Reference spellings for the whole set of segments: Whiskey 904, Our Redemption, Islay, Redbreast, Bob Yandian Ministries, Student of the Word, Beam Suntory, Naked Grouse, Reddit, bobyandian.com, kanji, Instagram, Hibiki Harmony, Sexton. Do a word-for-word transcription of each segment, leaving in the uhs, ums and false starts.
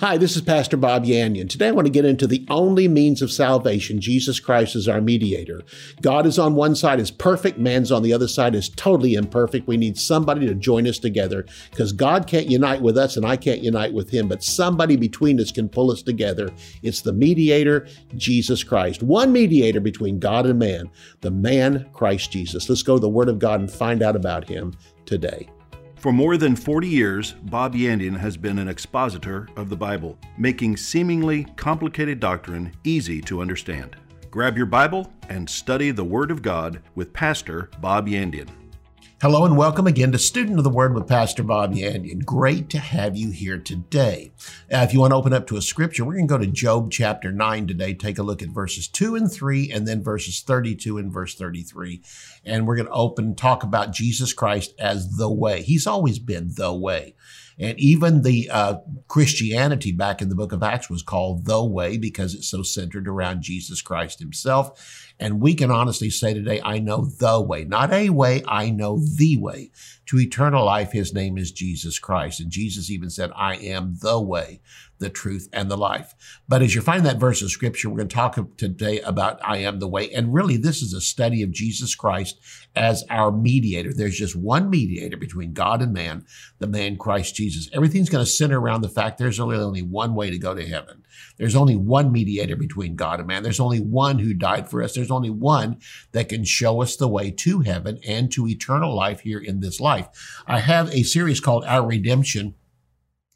Hi, this is Pastor Bob Yandian. Today I want to get into the only means of salvation. Jesus Christ is our mediator. God is on one side is perfect. Man's on the other side is totally imperfect. We need somebody to join us together because God can't unite with us and I can't unite with him, but somebody between us can pull us together. It's the mediator, Jesus Christ. One mediator between God and man, the man, Christ Jesus. Let's go to the Word of God and find out about him today. For more than forty years, Bob Yandian has been an expositor of the Bible, making seemingly complicated doctrine easy to understand. Grab your Bible and study the Word of God with Pastor Bob Yandian. Hello and welcome again to Student of the Word with Pastor Bob Yandian. Great to have you here today. Uh, if you want to open up to a scripture, we're going to go to Job chapter nine today. Take a look at verses two and three and then verses thirty-two and verse thirty-three. And we're going to open talk about Jesus Christ as the way. He's always been the way. And even the uh, Christianity back in the book of Acts was called the way because it's so centered around Jesus Christ himself. And we can honestly say today, I know the way, not a way, I know the way to eternal life. His name is Jesus Christ. And Jesus even said, I am the way, the truth, and the life. But as you find that verse of scripture, we're going to talk today about I am the way. And really, this is a study of Jesus Christ as our mediator. There's just one mediator between God and man, the man Christ Jesus. Everything's going to center around the fact there's only, only one way to go to heaven. There's only one mediator between God and man. There's only one who died for us. There's only one that can show us the way to heaven and to eternal life here in this life. I have a series called Our Redemption,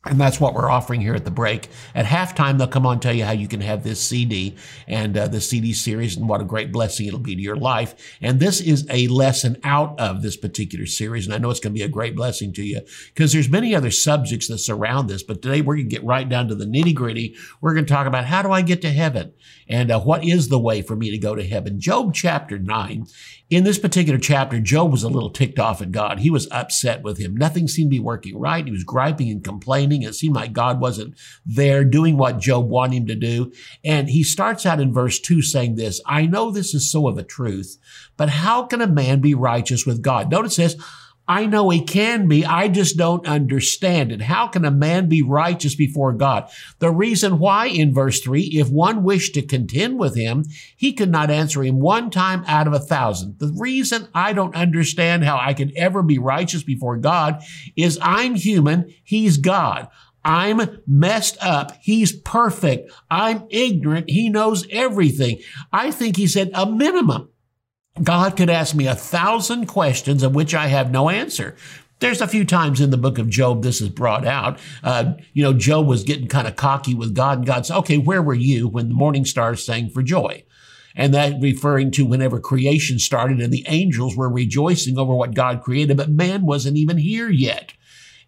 and that's what we're offering here at the break. At halftime, they'll come on and tell you how you can have this C D and uh, the C D series and what a great blessing it'll be to your life. And this is a lesson out of this particular series. And I know it's going to be a great blessing to you because there's many other subjects that surround this. But today we're going to get right down to the nitty gritty. We're going to talk about how do I get to heaven and uh, what is the way for me to go to heaven? Job chapter nine. In this particular chapter, Job was a little ticked off at God. He was upset with him. Nothing seemed to be working right. He was griping and complaining. It seemed like God wasn't there doing what Job wanted him to do. And he starts out in verse two saying this, I know this is so of a truth, but how can a man be righteous with God? Notice this, I know he can be, I just don't understand it. How can a man be righteous before God? The reason why in verse three, if one wished to contend with him, he could not answer him one time out of a thousand. The reason I don't understand how I can ever be righteous before God is I'm human, he's God. I'm messed up. He's perfect. I'm ignorant. He knows everything. I think he said a minimum. God could ask me a thousand questions of which I have no answer. There's a few times in the book of Job this is brought out. Uh, you know, Job was getting kind of cocky with God, and God said, okay, where were you when the morning stars sang for joy? And that referring to whenever creation started and the angels were rejoicing over what God created, but man wasn't even here yet.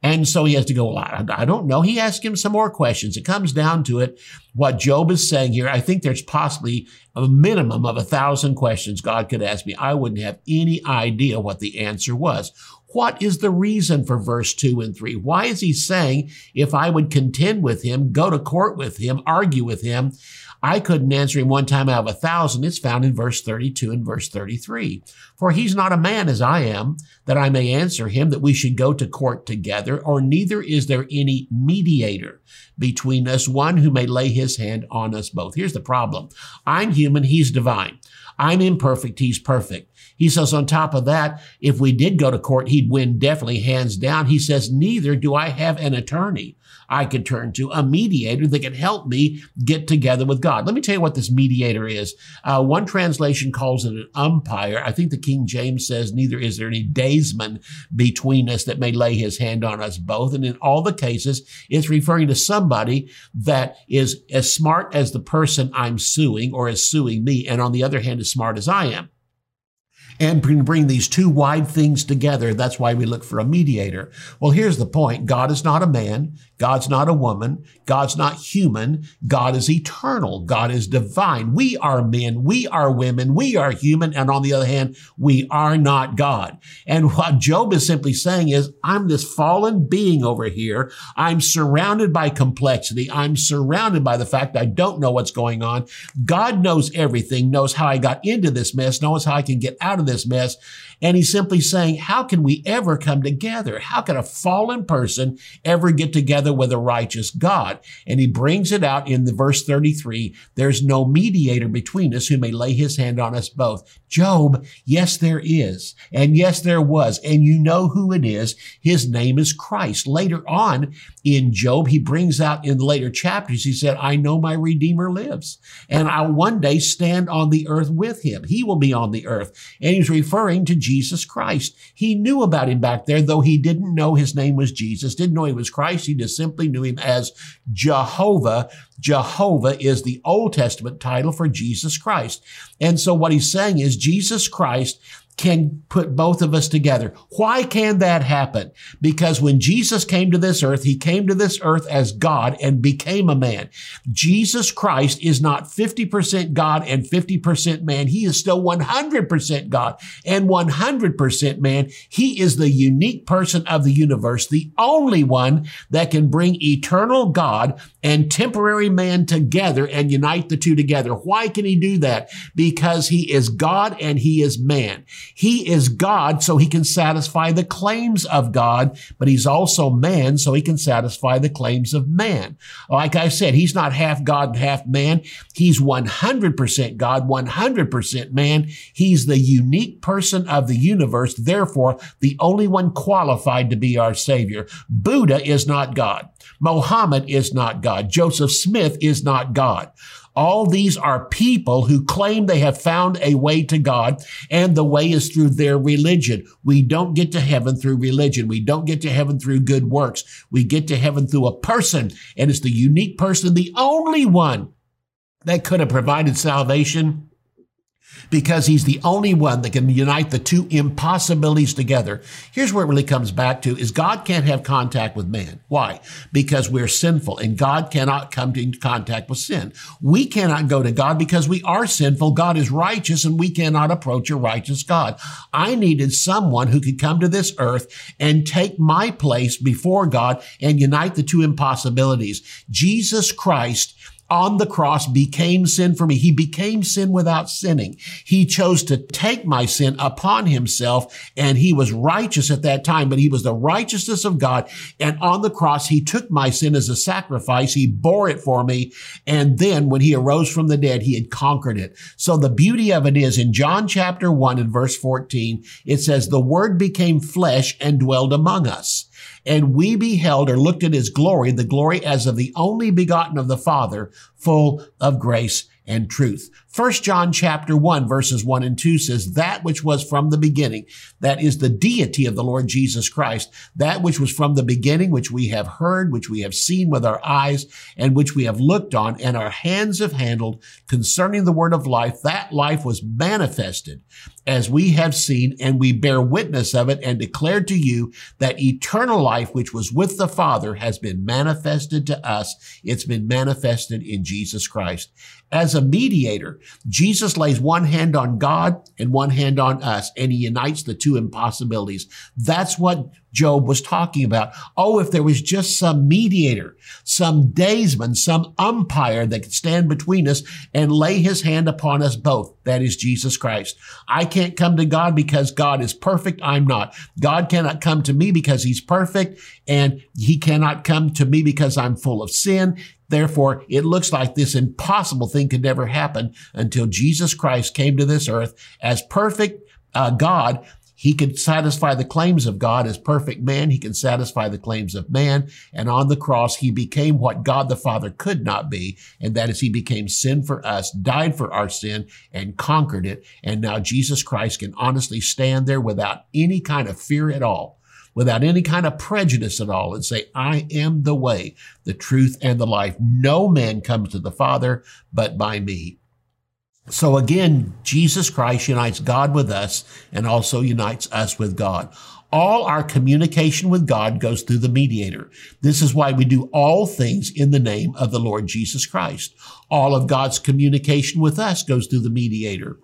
And so he has to go, well, I don't know. He asked him some more questions. It comes down to it. What Job is saying here, I think there's possibly a minimum of a thousand questions God could ask me. I wouldn't have any idea what the answer was. What is the reason for verse two and three? Why is he saying if I would contend with him, go to court with him, argue with him, I couldn't answer him one time out of a thousand? It's found in verse thirty-two and verse thirty-three. For he's not a man as I am, that I may answer him, that we should go to court together, or neither is there any mediator between us, one who may lay his hand on us both. Here's the problem. I'm human, he's divine. I'm imperfect, he's perfect. He says on top of that, if we did go to court, he'd win definitely hands down. He says, neither do I have an attorney I could turn to, a mediator that can help me get together with God. Let me tell you what this mediator is. Uh, one translation calls it an umpire. I think the King James says, neither is there any daysman between us that may lay his hand on us both. And in all the cases, it's referring to somebody that is as smart as the person I'm suing or is suing me, and on the other hand, as smart as I am. And can bring these two wide things together. That's why we look for a mediator. Well, here's the point. God is not a man. God's not a woman. God's not human. God is eternal. God is divine. We are men. We are women. We are human. And on the other hand, we are not God. And what Job is simply saying is, I'm this fallen being over here. I'm surrounded by complexity. I'm surrounded by the fact I don't know what's going on. God knows everything, knows how I got into this mess, knows how I can get out of of this mess. And he's simply saying, how can we ever come together? How can a fallen person ever get together with a righteous God? And he brings it out in the verse thirty-three. There's no mediator between us who may lay his hand on us both. Job, yes, there is. And yes, there was. And you know who it is. His name is Christ. Later on in Job, he brings out in later chapters, he said, I know my Redeemer lives, and I'll one day stand on the earth with him. He will be on the earth. And he's referring to Jesus Christ. He knew about him back there, though he didn't know his name was Jesus, didn't know he was Christ. He just simply knew him as Jehovah. Jehovah is the Old Testament title for Jesus Christ. And so what he's saying is Jesus Christ can put both of us together. Why can that happen? Because when Jesus came to this earth, he came to this earth as God and became a man. Jesus Christ is not fifty percent God and fifty percent man. He is still one hundred percent God and one hundred percent man. He is the unique person of the universe, the only one that can bring eternal God and temporary man together and unite the two together. Why can he do that? Because he is God and he is man. He is God, so he can satisfy the claims of God, but he's also man, so he can satisfy the claims of man. Like I said, he's not half God and half man. He's one hundred percent God, one hundred percent man. He's the unique person of the universe, therefore the only one qualified to be our Savior. Buddha is not God. Mohammed is not God. Joseph Smith is not God. All these are people who claim they have found a way to God, and the way is through their religion. We don't get to heaven through religion. We don't get to heaven through good works. We get to heaven through a person, and it's the unique person, the only one that could have provided salvation, because he's the only one that can unite the two impossibilities together. Here's where it really comes back to is God can't have contact with man. Why? Because we're sinful and God cannot come into contact with sin. We cannot go to God because we are sinful. God is righteous and we cannot approach a righteous God. I needed someone who could come to this earth and take my place before God and unite the two impossibilities. Jesus Christ on the cross became sin for me. He became sin without sinning. He chose to take my sin upon himself, and he was righteous at that time, but he was the righteousness of God. And on the cross, he took my sin as a sacrifice. He bore it for me. And then when he arose from the dead, he had conquered it. So the beauty of it is in John chapter one and verse fourteen, it says, the Word became flesh and dwelled among us. And we beheld or looked at his glory, the glory as of the only begotten of the Father, full of grace and truth. First John chapter one, verses one and two says, that which was from the beginning, that is the deity of the Lord Jesus Christ, that which was from the beginning, which we have heard, which we have seen with our eyes, and which we have looked on, and our hands have handled concerning the word of life. That life was manifested as we have seen, and we bear witness of it and declare to you that eternal life, which was with the Father, has been manifested to us. It's been manifested in Jesus Christ. As a mediator, Jesus lays one hand on God and one hand on us, and he unites the two impossibilities. That's what Job was talking about. Oh, if there was just some mediator, some daysman, some umpire that could stand between us and lay his hand upon us both. That is Jesus Christ. I can't come to God because God is perfect. I'm not. God cannot come to me because he's perfect, and he cannot come to me because I'm full of sin. Therefore, it looks like this impossible thing could never happen until Jesus Christ came to this earth as perfect uh, God. He could satisfy the claims of God as perfect man. He can satisfy the claims of man. And on the cross, he became what God the Father could not be. And that is he became sin for us, died for our sin, and conquered it. And now Jesus Christ can honestly stand there without any kind of fear at all, without any kind of prejudice at all, and say, I am the way, the truth, and the life. No man comes to the Father but by me. So again, Jesus Christ unites God with us and also unites us with God. All our communication with God goes through the mediator. This is why we do all things in the name of the Lord Jesus Christ. All of God's communication with us goes through the mediator.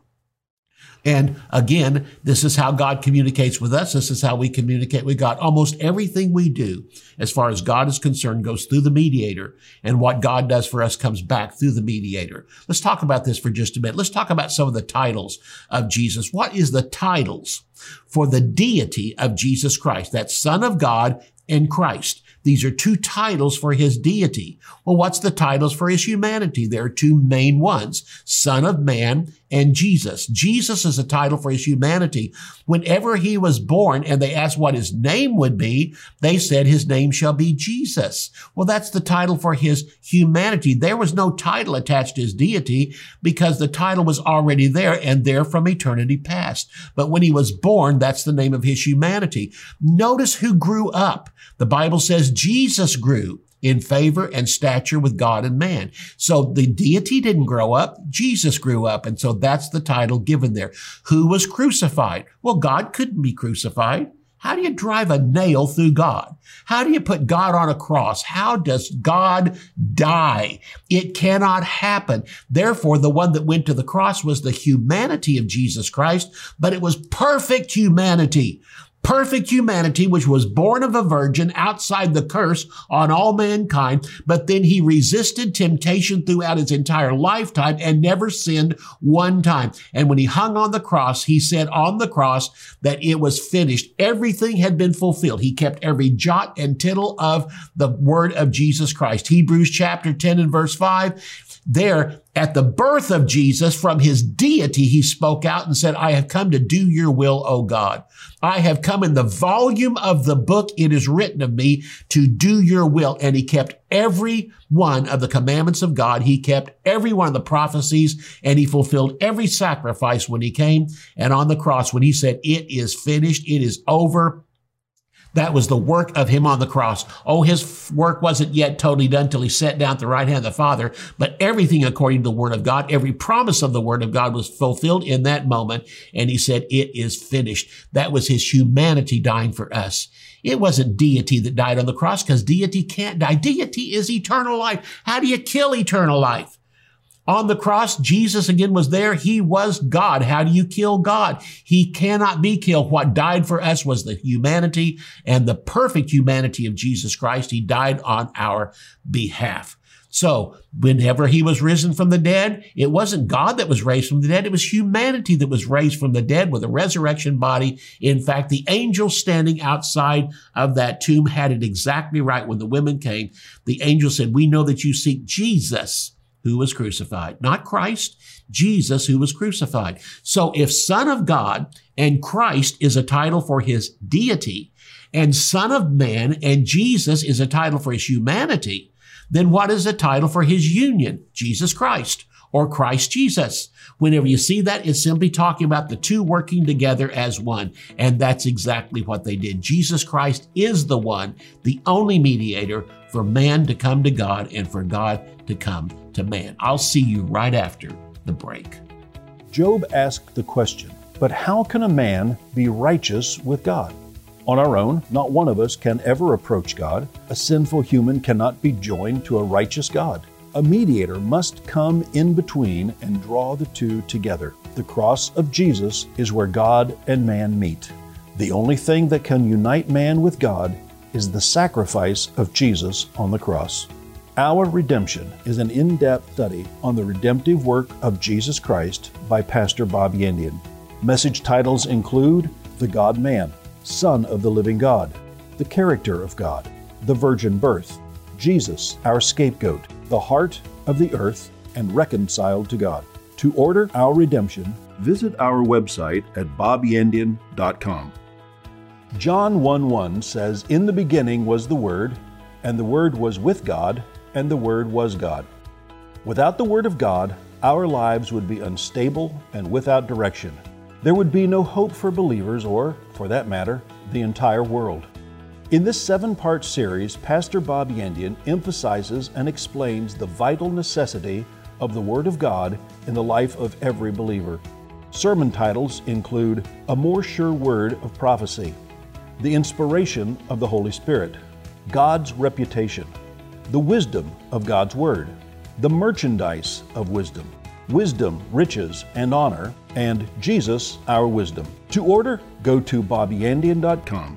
And again, this is how God communicates with us. This is how we communicate with God. Almost everything we do, as far as God is concerned, goes through the mediator. And what God does for us comes back through the mediator. Let's talk about this for just a minute. Let's talk about some of the titles of Jesus. What is the titles for the deity of Jesus Christ? That's Son of God and Christ. These are two titles for his deity. Well, what's the titles for his humanity? There are two main ones, Son of Man and Jesus. Jesus is a title for his humanity. Whenever he was born and they asked what his name would be, they said his name shall be Jesus. Well, that's the title for his humanity. There was no title attached to his deity because the title was already there and there from eternity past. But when he was born, that's the name of his humanity. Notice who grew up. The Bible says Jesus grew in favor and stature with God and man. So the deity didn't grow up. Jesus grew up. And so that's the title given there. Who was crucified? Well, God couldn't be crucified. How do you drive a nail through God? How do you put God on a cross? How does God die? It cannot happen. Therefore, the one that went to the cross was the humanity of Jesus Christ, but it was perfect humanity. Perfect humanity, which was born of a virgin outside the curse on all mankind, but then he resisted temptation throughout his entire lifetime and never sinned one time. And when he hung on the cross, he said on the cross that it was finished. Everything had been fulfilled. He kept every jot and tittle of the word of Jesus Christ. Hebrews chapter ten and verse five, there, at the birth of Jesus, from his deity, he spoke out and said, I have come to do your will, O God. I have come in the volume of the book. It is written of me to do your will. And he kept every one of the commandments of God. He kept every one of the prophecies and he fulfilled every sacrifice when he came. And on the cross, when he said, it is finished, it is over. That was the work of him on the cross. Oh, his work wasn't yet totally done till he sat down at the right hand of the Father, but everything according to the word of God, every promise of the word of God was fulfilled in that moment. And he said, it is finished. That was his humanity dying for us. It wasn't deity that died on the cross because deity can't die. Deity is eternal life. How do you kill eternal life? On the cross, Jesus again was there. He was God. How do you kill God? He cannot be killed. What died for us was the humanity and the perfect humanity of Jesus Christ. He died on our behalf. So whenever he was risen from the dead, it wasn't God that was raised from the dead. It was humanity that was raised from the dead with a resurrection body. In fact, the angel standing outside of that tomb had it exactly right. When the women came, the angel said, we know that you seek Jesus, who was crucified. Not Christ, Jesus, who was crucified. So if Son of God and Christ is a title for his deity, and Son of Man and Jesus is a title for his humanity, then what is the title for his union? Jesus Christ or Christ Jesus. Whenever you see that, it's simply talking about the two working together as one. And that's exactly what they did. Jesus Christ is the one, the only mediator for man to come to God and for God to come to man. I'll see you right after the break. Job asked the question, but how can a man be righteous with God? On our own, not one of us can ever approach God. A sinful human cannot be joined to a righteous God. A mediator must come in between and draw the two together. The cross of Jesus is where God and man meet. The only thing that can unite man with God is the sacrifice of Jesus on the cross. Our Redemption is an in-depth study on the redemptive work of Jesus Christ by Pastor Bob Yandian. Message titles include The God-Man, Son of the Living God, The Character of God, The Virgin Birth, Jesus, Our Scapegoat, The Heart of the Earth, and Reconciled to God. To order Our Redemption, visit our website at bob yandian dot com. John one one says, in the beginning was the Word, and the Word was with God, and the Word was God. Without the Word of God, our lives would be unstable and without direction. There would be no hope for believers or, for that matter, the entire world. In this seven-part series, Pastor Bob Yandian emphasizes and explains the vital necessity of the Word of God in the life of every believer. Sermon titles include A More Sure Word of Prophecy, The Inspiration of the Holy Spirit, God's Reputation, The Wisdom of God's Word, The Merchandise of Wisdom, wisdom, riches, and honor, and Jesus, our wisdom. To order, go to bob yandian dot com.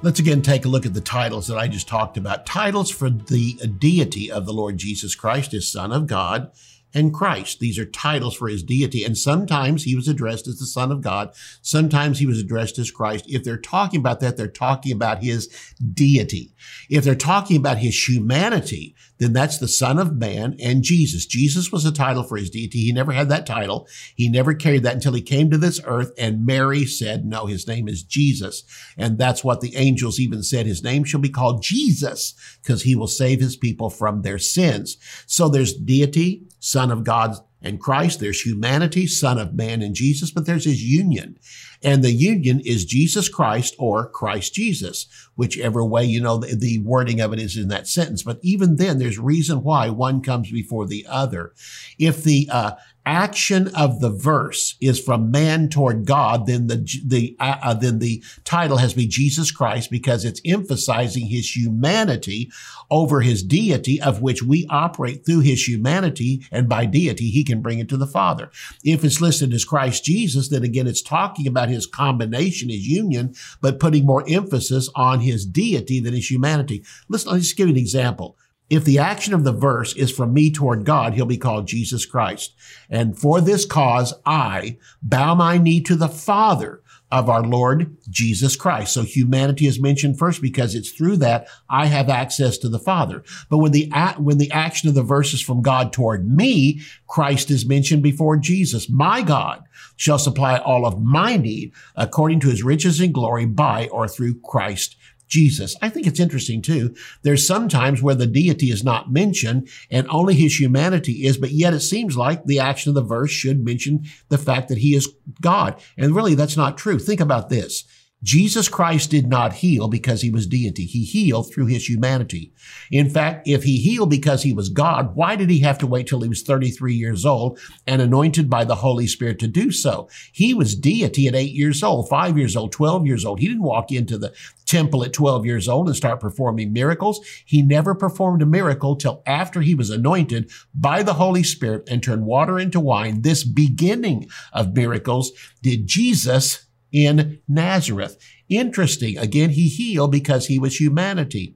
Let's again take a look at the titles that I just talked about. Titles for the deity of the Lord Jesus Christ, his Son of God, and Christ. These are titles for his deity. And sometimes he was addressed as the Son of God. Sometimes he was addressed as Christ. If they're talking about that, they're talking about his deity. If they're talking about his humanity, then that's the Son of Man and Jesus. Jesus was a title for his deity. He never had that title. He never carried that until he came to this earth, and Mary said, no, his name is Jesus. And that's what the angels even said. His name shall be called Jesus, because he will save his people from their sins. So there's deity, Son of God and Christ. There's humanity, Son of Man and Jesus, but there's his union. And the union is Jesus Christ or Christ Jesus, whichever way, you know, the, the wording of it is in that sentence. But even then, there's reason why one comes before the other. If the uh, action of the verse is from man toward God, then the, the uh, uh, then the title has to be Jesus Christ, because it's emphasizing his humanity over his deity, of which we operate through his humanity, and by deity, he can bring it to the Father. If it's listed as Christ Jesus, then again, it's talking about his combination, his union, but putting more emphasis on his deity than his humanity. Let's, let's just give you an example. If the action of the verse is from me toward God, he'll be called Jesus Christ. And for this cause, I bow my knee to the Father of our Lord Jesus Christ. So humanity is mentioned first, because it's through that I have access to the Father. But when the when the action of the verse is from God toward me, Christ is mentioned before Jesus. My God shall supply all of my need according to his riches and glory by or through Christ Jesus. I think it's interesting too. There's some times where the deity is not mentioned and only his humanity is, but yet it seems like the action of the verse should mention the fact that he is God. And really that's not true. Think about this. Jesus Christ did not heal because he was deity. He healed through his humanity. In fact, if he healed because he was God, why did he have to wait till he was thirty-three years old and anointed by the Holy Spirit to do so? He was deity at eight years old, five years old, twelve years old. He didn't walk into the temple at twelve years old and start performing miracles. He never performed a miracle till after he was anointed by the Holy Spirit and turned water into wine. This beginning of miracles did Jesus in Nazareth. Interesting. Again, he healed because he was humanity.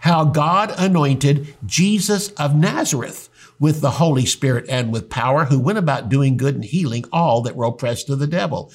How God anointed Jesus of Nazareth with the Holy Spirit and with power, who went about doing good and healing all that were oppressed of the devil.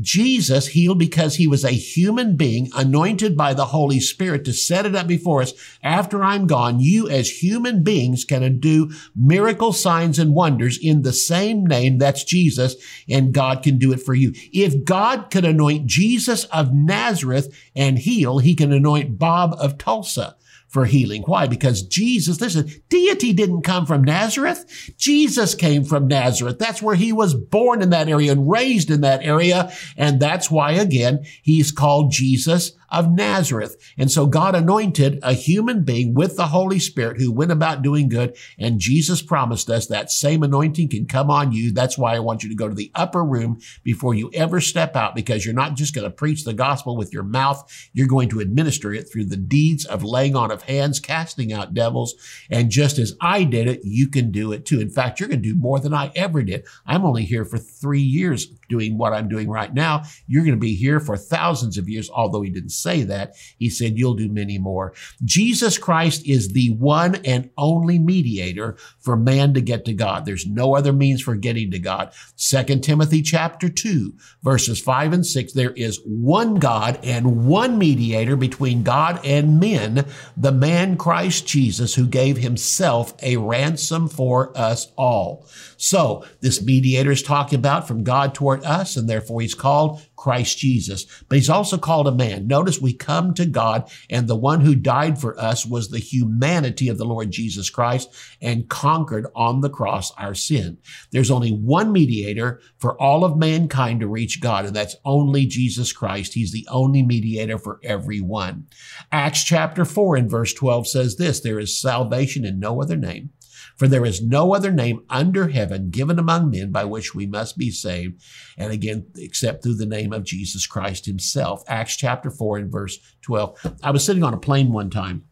Jesus healed because he was a human being anointed by the Holy Spirit to set it up before us. After I'm gone, you as human beings can do miracle signs and wonders in the same name. That's Jesus, and God can do it for you. If God could anoint Jesus of Nazareth and heal, he can anoint Bob of Tulsa for healing. Why? Because Jesus, listen, deity didn't come from Nazareth. Jesus came from Nazareth. That's where he was born, in that area, and raised in that area. And that's why, again, he's called Jesus of Nazareth. And so God anointed a human being with the Holy Spirit who went about doing good. And Jesus promised us that same anointing can come on you. That's why I want you to go to the upper room before you ever step out, because you're not just going to preach the gospel with your mouth. You're going to administer it through the deeds of laying on of hands, casting out devils. And just as I did it, you can do it too. In fact, you're going to do more than I ever did. I'm only here for three years doing what I'm doing right now. You're going to be here for thousands of years. Although he didn't say that, he said, you'll do many more. Jesus Christ is the one and only mediator for man to get to God. There's no other means for getting to God. Second Timothy chapter two, verses five and six, there is one God and one mediator between God and men, the The man Christ Jesus, who gave himself a ransom for us all. So this mediator is talking about from God toward us, and therefore he's called Christ Jesus. But he's also called a man. Notice we come to God, and the one who died for us was the humanity of the Lord Jesus Christ and conquered on the cross our sin. There's only one mediator for all of mankind to reach God, and that's only Jesus Christ. He's the only mediator for everyone. Acts chapter four and verse twelve says this, there is salvation in no other name. For there is no other name under heaven given among men by which we must be saved. And again, except through the name of Jesus Christ himself. Acts chapter four and verse twelve. I was sitting on a plane one time.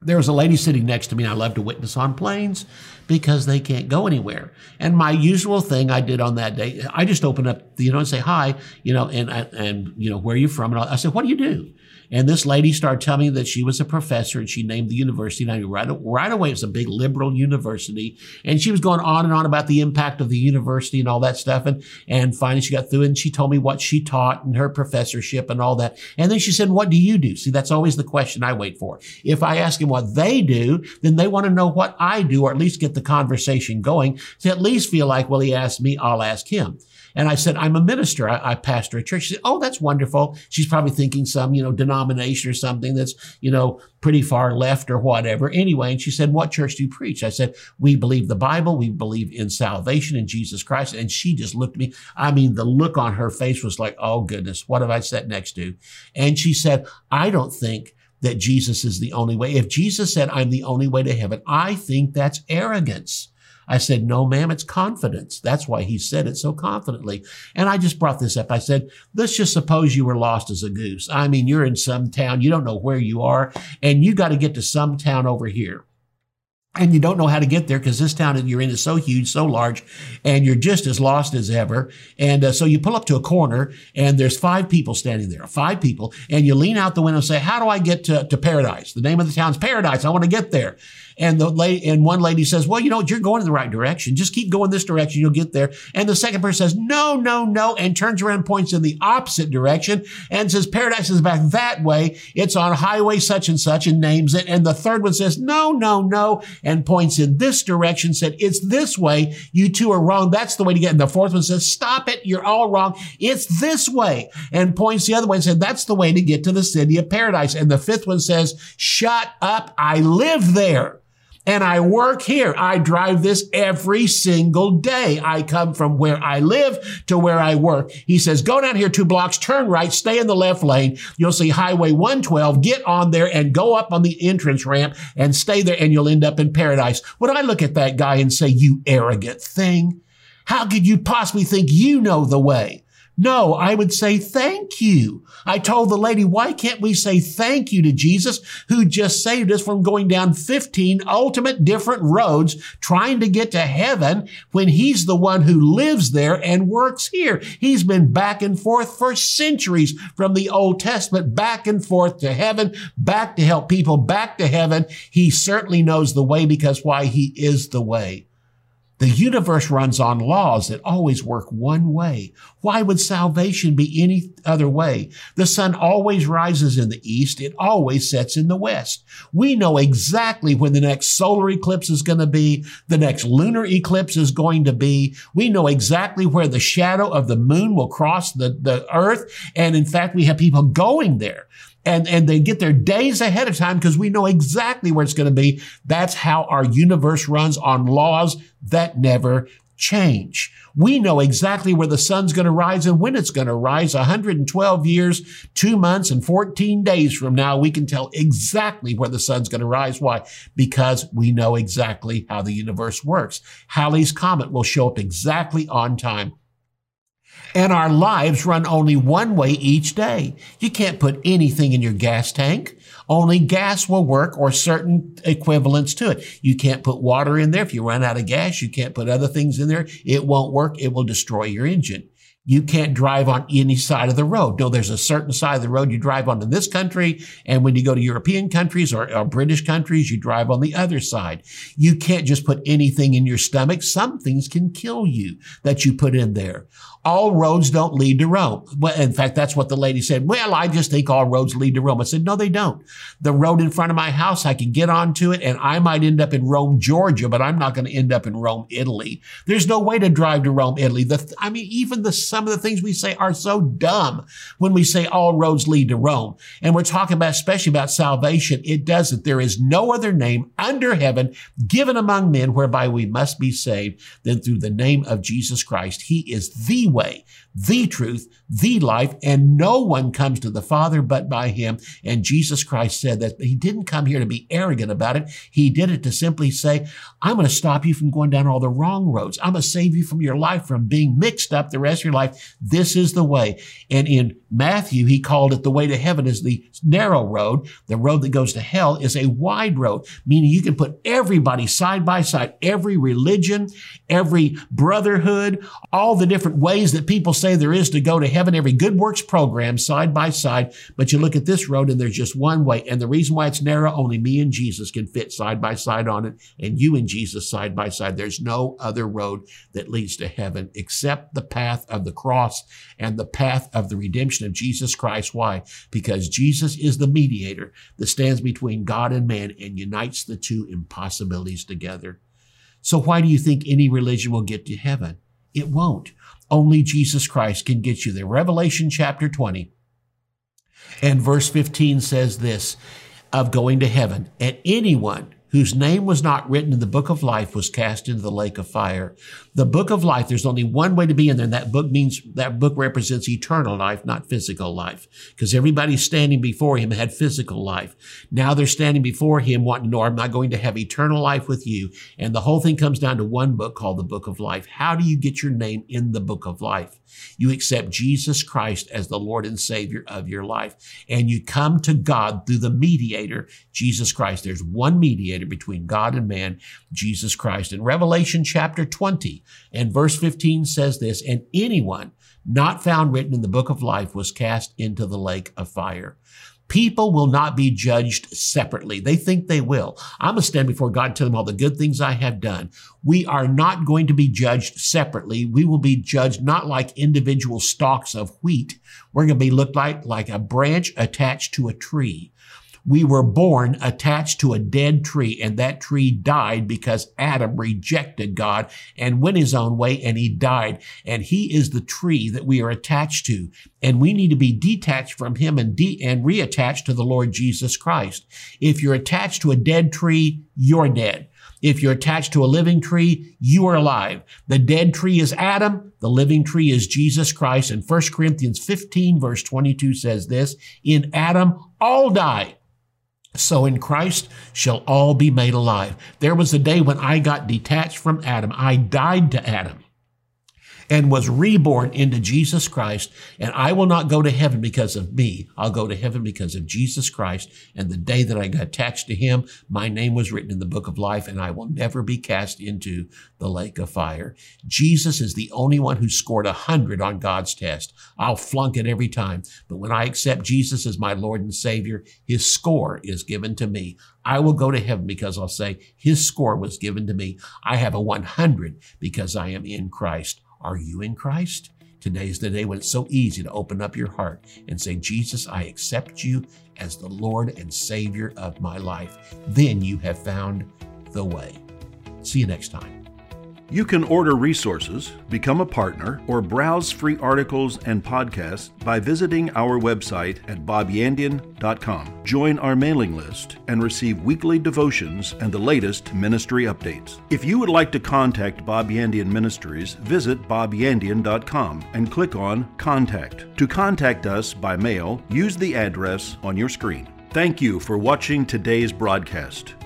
There was a lady sitting next to me, and I love to witness on planes because they can't go anywhere. And my usual thing I did on that day, I just opened up, you know, and say, hi, you know, and, and you know, where are you from? And I said, what do you do? And this lady started telling me that she was a professor and she named the university. And I knew right, right away it was a big liberal university. And she was going on and on about the impact of the university and all that stuff. And, and finally she got through and she told me what she taught and her professorship and all that. And then she said, what do you do? See, that's always the question I wait for. If I ask them what they do, then they want to know what I do, or at least get the conversation going to at least feel like, well, he asked me, I'll ask him. And I said, I'm a minister. I, I pastor a church. She said, oh, that's wonderful. She's probably thinking some, you know, denomination or something that's, you know, pretty far left or whatever. Anyway, and she said, what church do you preach? I said, we believe the Bible. We believe in salvation in Jesus Christ. And she just looked at me. I mean, the look on her face was like, oh, goodness, what have I sat next to? And she said, I don't think that Jesus is the only way. If Jesus said, I'm the only way to heaven, I think that's arrogance. I said, no, ma'am, it's confidence. That's why he said it so confidently. And I just brought this up. I said, let's just suppose you were lost as a goose. I mean, you're in some town. You don't know where you are, and you got to get to some town over here. And you don't know how to get there because this town that you're in is so huge, so large, and you're just as lost as ever. And uh, so you pull up to a corner, and there's five people standing there, five people, and you lean out the window and say, how do I get to, to Paradise? The name of the town's Paradise. I want to get there. And the lady, and one lady says, well, you know, you're going in the right direction. Just keep going this direction. You'll get there. And the second person says, no, no, no, and turns around and points in the opposite direction and says, Paradise is back that way. It's on highway such and such, and names it. And the third one says, no, no, no, and points in this direction, said, it's this way. You two are wrong. That's the way to get. And the fourth one says, stop it. You're all wrong. It's this way. And points the other way and said, that's the way to get to the city of Paradise. And the fifth one says, shut up. I live there. And I work here. I drive this every single day. I come from where I live to where I work. He says, go down here two blocks, turn right, stay in the left lane. You'll see Highway one twelve. Get on there and go up on the entrance ramp and stay there, and you'll end up in Paradise. Would I look at that guy and say, you arrogant thing? How could you possibly think you know the way? No, I would say thank you. I told the lady, why can't we say thank you to Jesus, who just saved us from going down fifteen ultimate different roads trying to get to heaven, when he's the one who lives there and works here. He's been back and forth for centuries, from the Old Testament, back and forth to heaven, back to help people, back to heaven. He certainly knows the way, because why? He is the way. The universe runs on laws that always work one way. Why would salvation be any other way? The sun always rises in the east. It always sets in the west. We know exactly when the next solar eclipse is going to be. The next lunar eclipse is going to be. We know exactly where the shadow of the moon will cross the, the earth. And in fact, we have people going there. And, and they get there days ahead of time, because we know exactly where it's going to be. That's how our universe runs, on laws that never change. We know exactly where the sun's going to rise and when it's going to rise. one hundred twelve years, two months, and fourteen days from now, we can tell exactly where the sun's going to rise. Why? Because we know exactly how the universe works. Halley's Comet will show up exactly on time. And our lives run only one way each day. You can't put anything in your gas tank. Only gas will work, or certain equivalents to it. You can't put water in there. If you run out of gas, you can't put other things in there. It won't work. It will destroy your engine. You can't drive on any side of the road. No, there's a certain side of the road you drive on in this country. And when you go to European countries or, or British countries, you drive on the other side. You can't just put anything in your stomach. Some things can kill you that you put in there. All roads don't lead to Rome. Well, in fact, that's what the lady said. Well, I just think all roads lead to Rome. I said, no, they don't. The road in front of my house, I can get onto it, and I might end up in Rome, Georgia, but I'm not going to end up in Rome, Italy. There's no way to drive to Rome, Italy. The, I mean, even the sun some of the things we say are so dumb when we say all roads lead to Rome. And we're talking about, especially about salvation. It doesn't. There is no other name under heaven given among men whereby we must be saved than through the name of Jesus Christ. He is the way, the truth, the life, and no one comes to the Father but by him. And Jesus Christ said that he didn't come here to be arrogant about it. He did it to simply say, I'm going to stop you from going down all the wrong roads. I'm going to save you from your life, from being mixed up the rest of your life. This is the way. And in Matthew, he called it the way to heaven is the narrow road. The road that goes to hell is a wide road, meaning you can put everybody side by side, every religion, every brotherhood, all the different ways that people say there is to go to heaven, every good works program side by side. But you look at this road and there's just one way. And the reason why it's narrow, only me and Jesus can fit side by side on it, and you and Jesus side by side. There's no other road that leads to heaven except the path of the cross and the path of the redemption of Jesus Christ. Why? Because Jesus is the mediator that stands between God and man and unites the two impossibilities together. So why do you think any religion will get to heaven? It won't. Only Jesus Christ can get you there. Revelation chapter twenty and verse fifteen says this of going to heaven, and anyone whose name was not written in the book of life was cast into the lake of fire. The book of life, there's only one way to be in there, and that book means, that book represents eternal life, not physical life, because everybody standing before him had physical life. Now they're standing before him wanting, no, I'm not going to have eternal life with you. And the whole thing comes down to one book called the book of life. How do you get your name in the book of life? You accept Jesus Christ as the Lord and Savior of your life, and you come to God through the mediator, Jesus Christ. There's one mediator between God and man, Jesus Christ. In Revelation chapter twenty and verse fifteen says this, and anyone not found written in the book of life was cast into the lake of fire. People will not be judged separately. They think they will. I'm going to stand before God and tell them all the good things I have done. We are not going to be judged separately. We will be judged not like individual stalks of wheat. We're going to be looked like, like a branch attached to a tree. We were born attached to a dead tree, and that tree died because Adam rejected God and went his own way, and he died. And he is the tree that we are attached to. And we need to be detached from him and de- and reattached to the Lord Jesus Christ. If you're attached to a dead tree, you're dead. If you're attached to a living tree, you are alive. The dead tree is Adam. The living tree is Jesus Christ. And First Corinthians fifteen verse twenty-two says this, in Adam, all die. So in Christ shall all be made alive. There was a day when I got detached from Adam. I died to Adam and was reborn into Jesus Christ. And I will not go to heaven because of me. I'll go to heaven because of Jesus Christ. And the day that I got attached to him, my name was written in the book of life, and I will never be cast into the lake of fire. Jesus is the only one who scored a hundred on God's test. I'll flunk it every time. But when I accept Jesus as my Lord and Savior, his score is given to me. I will go to heaven because I'll say his score was given to me. I have a one hundred because I am in Christ. Are you in Christ? Today is the day when it's so easy to open up your heart and say, Jesus, I accept you as the Lord and Savior of my life. Then you have found the way. See you next time. You can order resources, become a partner, or browse free articles and podcasts by visiting our website at bob yandian dot com. Join our mailing list and receive weekly devotions and the latest ministry updates. If you would like to contact Bob Yandian Ministries, visit bob yandian dot com and click on Contact. To contact us by mail, use the address on your screen. Thank you for watching today's broadcast.